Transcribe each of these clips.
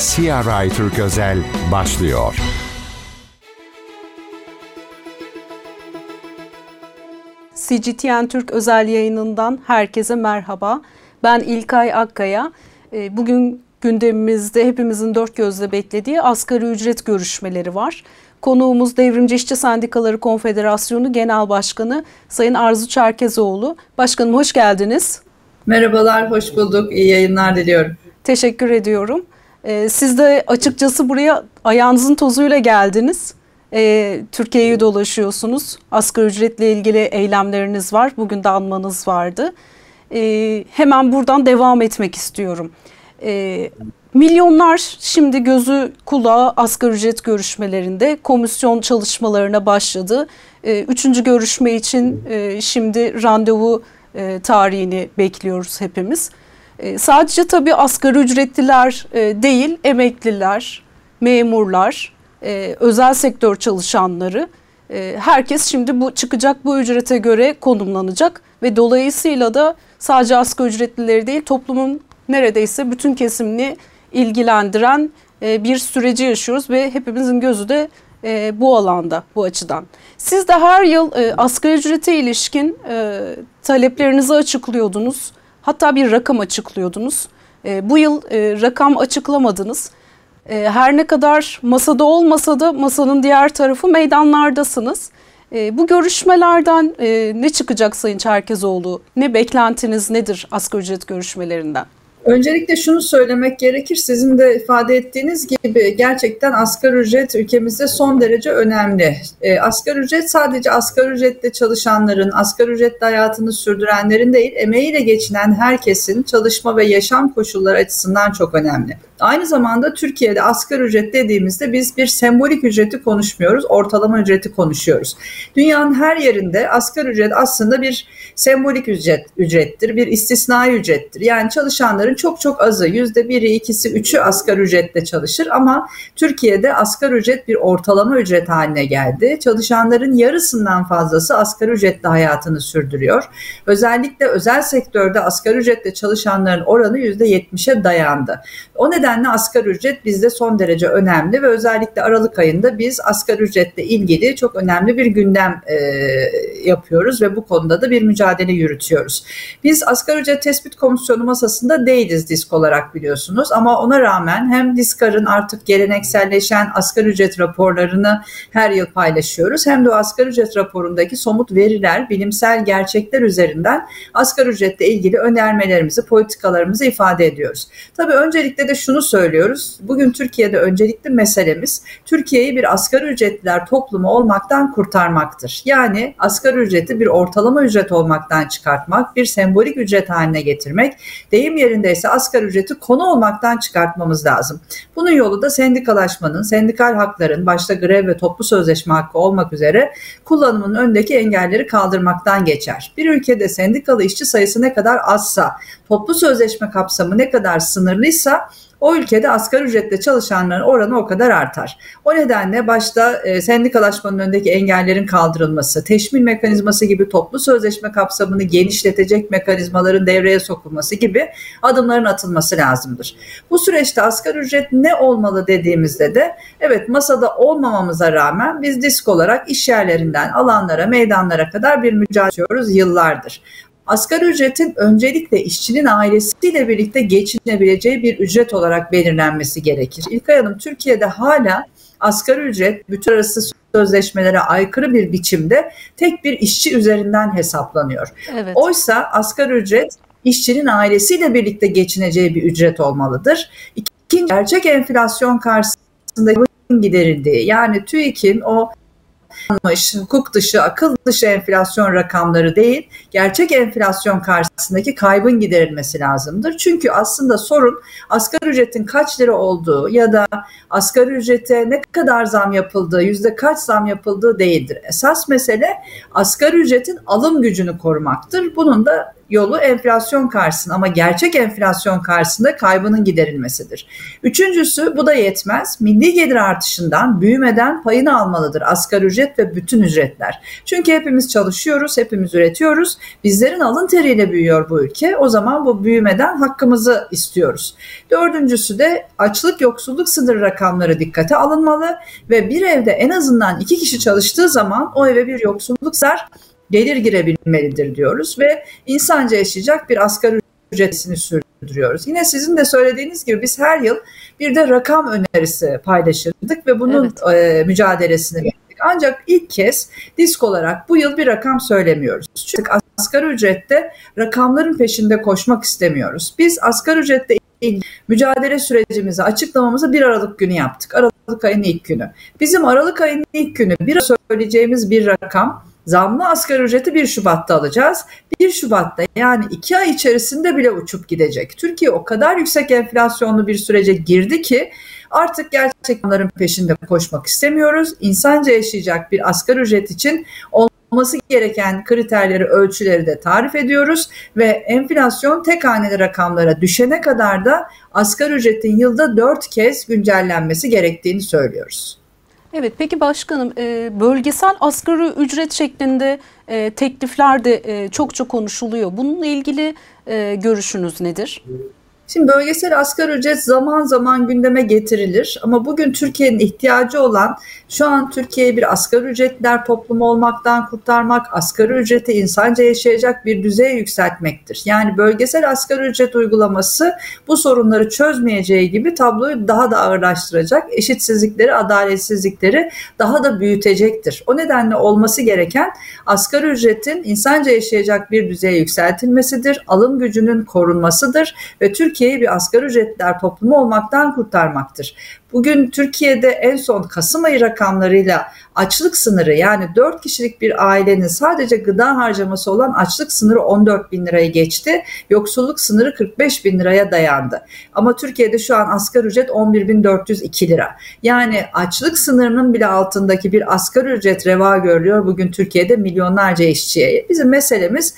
CRI Türk Özel başlıyor. CGTN Türk Özel yayınından herkese merhaba. Ben İlkay Akkaya. Bugün gündemimizde hepimizin dört gözle beklediği asgari ücret görüşmeleri var. Konuğumuz Devrimci İşçi Sendikaları Konfederasyonu Genel Başkanı Sayın Arzu Çerkezoğlu. Başkanım hoş geldiniz. Merhabalar, hoş bulduk. İyi yayınlar diliyorum. Teşekkür ediyorum. Siz de açıkçası buraya ayağınızın tozuyla geldiniz. Türkiye'yi dolaşıyorsunuz. Asgari ücretle ilgili eylemleriniz var. Bugün de anmanız vardı. Hemen buradan devam etmek istiyorum. Milyonlar şimdi gözü kulağı asgari ücret görüşmelerinde, komisyon çalışmalarına başladı. Üçüncü görüşme için şimdi randevu tarihini bekliyoruz hepimiz. Sadece tabii asgari ücretliler değil, emekliler, memurlar, özel sektör çalışanları, herkes şimdi bu çıkacak bu ücrete göre konumlanacak ve dolayısıyla da sadece asgari ücretlileri değil, toplumun neredeyse bütün kesimini ilgilendiren bir süreci yaşıyoruz ve hepimizin gözü de bu alanda, bu açıdan. Siz de her yıl asgari ücrete ilişkin taleplerinizi açıklıyordunuz. Hatta bir rakam açıklıyordunuz. Bu yıl rakam açıklamadınız. Her ne kadar masada olmasa da masanın diğer tarafı meydanlardasınız. Bu görüşmelerden ne çıkacak Sayın Çerkezoğlu? Ne beklentiniz nedir asgari ücret görüşmelerinden? Öncelikle şunu söylemek gerekir, sizin de ifade ettiğiniz gibi gerçekten asgari ücret ülkemizde son derece önemli. Asgari ücret sadece asgari ücretle çalışanların, asgari ücretle hayatını sürdürenlerin değil, emeğiyle geçinen herkesin çalışma ve yaşam koşulları açısından çok önemli. Aynı zamanda Türkiye'de asgari ücret dediğimizde biz bir sembolik ücreti konuşmuyoruz, ortalama ücreti konuşuyoruz. Dünyanın her yerinde asgari ücret aslında bir sembolik ücrettir, bir istisnai ücrettir. Yani çalışanların çok çok azı, %1'i, 2'si, 3'ü asgari ücretle çalışır ama Türkiye'de asgari ücret bir ortalama ücret haline geldi. Çalışanların yarısından fazlası asgari ücretle hayatını sürdürüyor. Özellikle özel sektörde asgari ücretle çalışanların oranı %70'e dayandı. O nedenle asgari ücret bizde son derece önemli ve özellikle Aralık ayında biz asgari ücretle ilgili çok önemli bir gündem yapıyoruz ve bu konuda da bir mücadele yürütüyoruz. Biz asgari ücret tespit komisyonu masasında değiliz DİSK olarak biliyorsunuz ama ona rağmen hem DİSK'ın artık gelenekselleşen asgari ücret raporlarını her yıl paylaşıyoruz hem de asgari ücret raporundaki somut veriler, bilimsel gerçekler üzerinden asgari ücretle ilgili önermelerimizi, politikalarımızı ifade ediyoruz. Tabii öncelikle de şunu söylüyoruz. Bugün Türkiye'de öncelikli meselemiz Türkiye'yi bir asgari ücretliler toplumu olmaktan kurtarmaktır. Yani asgari ücreti bir ortalama ücret olmaktan çıkartmak, bir sembolik ücret haline getirmek, deyim yerindeyse asgari ücreti konu olmaktan çıkartmamız lazım. Bunun yolu da sendikalaşmanın, sendikal hakların, başta grev ve toplu sözleşme hakkı olmak üzere kullanımın önündeki engelleri kaldırmaktan geçer. Bir ülkede sendikalı işçi sayısı ne kadar azsa, toplu sözleşme kapsamı ne kadar sınırlıysa o ülkede asgari ücretle çalışanların oranı o kadar artar. O nedenle başta sendikalaşmanın önündeki engellerin kaldırılması, teşmil mekanizması gibi toplu sözleşme kapsamını genişletecek mekanizmaların devreye sokulması gibi adımların atılması lazımdır. Bu süreçte asgari ücret ne olmalı dediğimizde de evet masada olmamamıza rağmen biz DİSK olarak iş yerlerinden alanlara, meydanlara kadar bir mücadele ediyoruz yıllardır. Asgari ücretin öncelikle işçinin ailesiyle birlikte geçinebileceği bir ücret olarak belirlenmesi gerekir. İlkay Hanım, Türkiye'de hala asgari ücret bütün arası sözleşmelere aykırı bir biçimde tek bir işçi üzerinden hesaplanıyor. Evet. Oysa asgari ücret işçinin ailesiyle birlikte geçineceği bir ücret olmalıdır. İkinci, gerçek enflasyon karşısında giderildiği, yani TÜİK'in o hukuk dışı, akıl dışı enflasyon rakamları değil, gerçek enflasyon karşısındaki kaybın giderilmesi lazımdır. Çünkü aslında sorun asgari ücretin kaç lira olduğu ya da asgari ücrete ne kadar zam yapıldığı, yüzde kaç zam yapıldığı değildir. Esas mesele asgari ücretin alım gücünü korumaktır. Bunun da yolu enflasyon karşısında ama gerçek enflasyon karşısında kaybının giderilmesidir. Üçüncüsü, bu da yetmez. Milli gelir artışından büyümeden payını almalıdır asgari ücret ve bütün ücretler. Çünkü hepimiz çalışıyoruz, hepimiz üretiyoruz. Bizlerin alın teriyle büyüyor bu ülke. O zaman bu büyümeden hakkımızı istiyoruz. Dördüncüsü de açlık, yoksulluk sınırı rakamları dikkate alınmalı ve bir evde en azından 2 kişi çalıştığı zaman o eve bir yoksulluk sar gelir girebilmelidir diyoruz ve insanca yaşayacak bir asgari ücretini sürdürüyoruz. Yine sizin de söylediğiniz gibi biz her yıl bir de rakam önerisi paylaşırdık ve bunun mücadelesini verdik. Ancak ilk kez DİSK olarak bu yıl bir rakam söylemiyoruz. Çünkü asgari ücrette rakamların peşinde koşmak istemiyoruz. Biz asgari ücrette mücadele sürecimizi, açıklamamızı 1 Aralık günü yaptık. Aralık ayının ilk günü. Bizim Aralık ayının ilk günü bir söyleyeceğimiz bir rakam, zamlı asgari ücreti 1 Şubat'ta alacağız. 1 Şubat'ta yani 2 ay içerisinde bile uçup gidecek. Türkiye o kadar yüksek enflasyonlu bir sürece girdi ki artık gerçeklerin peşinde koşmak istemiyoruz. İnsanca yaşayacak bir asgari ücret için olması gereken kriterleri, ölçüleri de tarif ediyoruz ve enflasyon tek haneli rakamlara düşene kadar da asgari ücretin yılda 4 kez güncellenmesi gerektiğini söylüyoruz. Evet, peki başkanım, bölgesel asgari ücret şeklinde teklifler de çokça konuşuluyor. Bununla ilgili görüşünüz nedir? Şimdi bölgesel asgari ücret zaman zaman gündeme getirilir ama bugün Türkiye'nin ihtiyacı olan, şu an Türkiye'yi bir asgari ücretler toplumu olmaktan kurtarmak, asgari ücreti insanca yaşayacak bir düzeye yükseltmektir. Yani bölgesel asgari ücret uygulaması bu sorunları çözmeyeceği gibi tabloyu daha da ağırlaştıracak, eşitsizlikleri, adaletsizlikleri daha da büyütecektir. O nedenle olması gereken asgari ücretin insanca yaşayacak bir düzeye yükseltilmesidir, alım gücünün korunmasıdır ve Türkiye'yi bir asgari ücretler toplumu olmaktan kurtarmaktır. Bugün Türkiye'de en son Kasım ayı rakamlarıyla açlık sınırı, yani 4 kişilik bir ailenin sadece gıda harcaması olan açlık sınırı 14.000 lirayı geçti. Yoksulluk sınırı 45.000 liraya dayandı. Ama Türkiye'de şu an asgari ücret 11.402 lira. Yani açlık sınırının bile altındaki bir asgari ücret reva görülüyor bugün Türkiye'de milyonlarca işçiye. Bizim meselemiz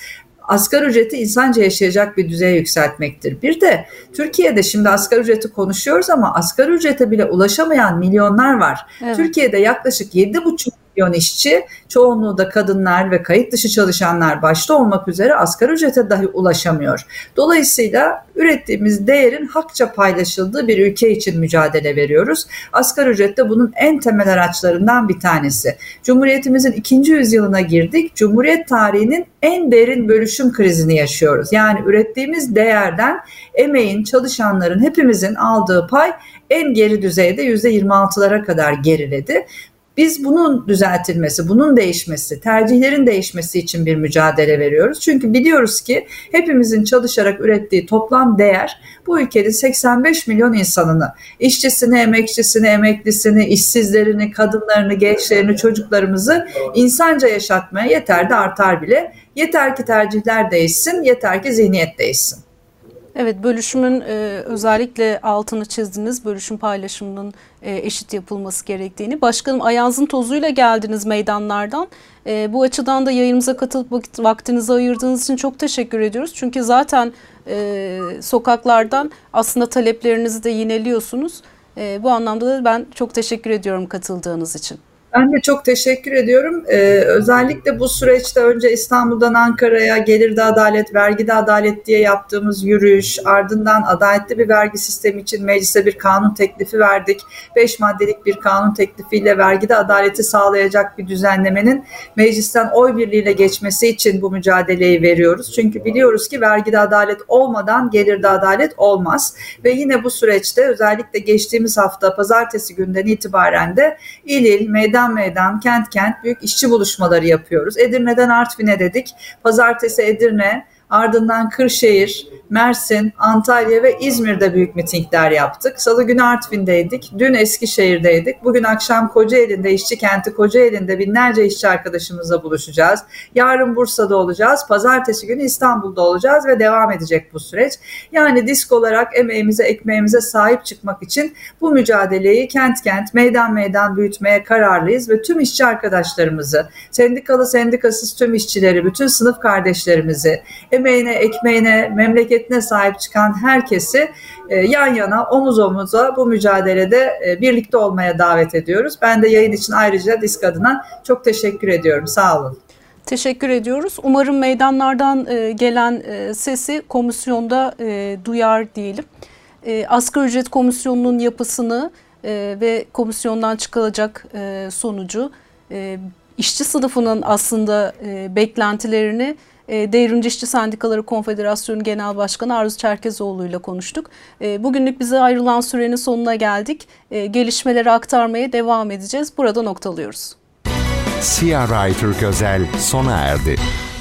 asgari ücreti insanca yaşayacak bir düzeye yükseltmektir. Bir de Türkiye'de şimdi asgari ücreti konuşuyoruz ama asgari ücrete bile ulaşamayan milyonlar var. Evet. Türkiye'de yaklaşık 7,5 milyon işçi, çoğunluğu da kadınlar ve kayıt dışı çalışanlar başta olmak üzere, asgari ücrete dahi ulaşamıyor. Dolayısıyla ürettiğimiz değerin hakça paylaşıldığı bir ülke için mücadele veriyoruz. Asgari ücret de bunun en temel araçlarından bir tanesi. Cumhuriyetimizin 2. yüzyılına girdik. Cumhuriyet tarihinin en derin bölüşüm krizini yaşıyoruz. Yani ürettiğimiz değerden emeğin, çalışanların, hepimizin aldığı pay en geri düzeyde %26'lara kadar geriledi. Biz bunun düzeltilmesi, bunun değişmesi, tercihlerin değişmesi için bir mücadele veriyoruz. Çünkü biliyoruz ki hepimizin çalışarak ürettiği toplam değer bu ülkenin 85 milyon insanını, işçisini, emekçisini, emeklisini, işsizlerini, kadınlarını, gençlerini, çocuklarımızı insanca yaşatmaya yeter de artar bile. Yeter ki tercihler değişsin, yeter ki zihniyet değişsin. Evet, bölüşümün özellikle altını çizdiniz, bölüşüm paylaşımının eşit yapılması gerektiğini. Başkanım, ayazın tozuyla geldiniz meydanlardan. Bu açıdan da yayınımıza katılıp vaktinizi ayırdığınız için çok teşekkür ediyoruz. Çünkü zaten sokaklardan aslında taleplerinizi de yineliyorsunuz. Bu anlamda da ben çok teşekkür ediyorum katıldığınız için. Ben de çok teşekkür ediyorum. Özellikle bu süreçte önce İstanbul'dan Ankara'ya gelirde adalet, vergide adalet diye yaptığımız yürüyüş, ardından adaletli bir vergi sistemi için meclise bir kanun teklifi verdik. 5 maddelik bir kanun teklifiyle vergide adaleti sağlayacak bir düzenlemenin meclisten oy birliğiyle geçmesi için bu mücadeleyi veriyoruz. Çünkü biliyoruz ki vergide adalet olmadan gelirde adalet olmaz. Ve yine bu süreçte özellikle geçtiğimiz hafta pazartesi günden itibaren de il il, meydan, kent kent büyük işçi buluşmaları yapıyoruz. Edirne'den Artvin'e dedik. Pazartesi Edirne, ardından Kırşehir, Mersin, Antalya ve İzmir'de büyük mitingler yaptık. Salı günü Artvin'deydik, dün Eskişehir'deydik. Bugün akşam Kocaeli'nde, işçi kenti Kocaeli'nde binlerce işçi arkadaşımızla buluşacağız. Yarın Bursa'da olacağız, pazartesi günü İstanbul'da olacağız ve devam edecek bu süreç. Yani DİSK olarak emeğimize, ekmeğimize sahip çıkmak için bu mücadeleyi kent kent, meydan meydan büyütmeye kararlıyız ve tüm işçi arkadaşlarımızı, sendikalı sendikasız tüm işçileri, bütün sınıf kardeşlerimizi, emeğimize, emeğine, ekmeğine, memleketine sahip çıkan herkesi yan yana, omuz omuza bu mücadelede birlikte olmaya davet ediyoruz. Ben de yayın için ayrıca DİSK adına çok teşekkür ediyorum. Sağ olun. Teşekkür ediyoruz. Umarım meydanlardan gelen sesi komisyonda duyar diyelim. Asgari ücret komisyonunun yapısını ve komisyondan çıkılacak sonucu, işçi sınıfının aslında beklentilerini Devrimci İşçi Sendikaları Konfederasyonu Genel Başkanı Arzu Çerkezoğlu ile konuştuk. Bugünlük bize ayrılan sürenin sonuna geldik. Gelişmeleri aktarmaya devam edeceğiz. Burada noktalıyoruz. CRI Türk Özel sona erdi.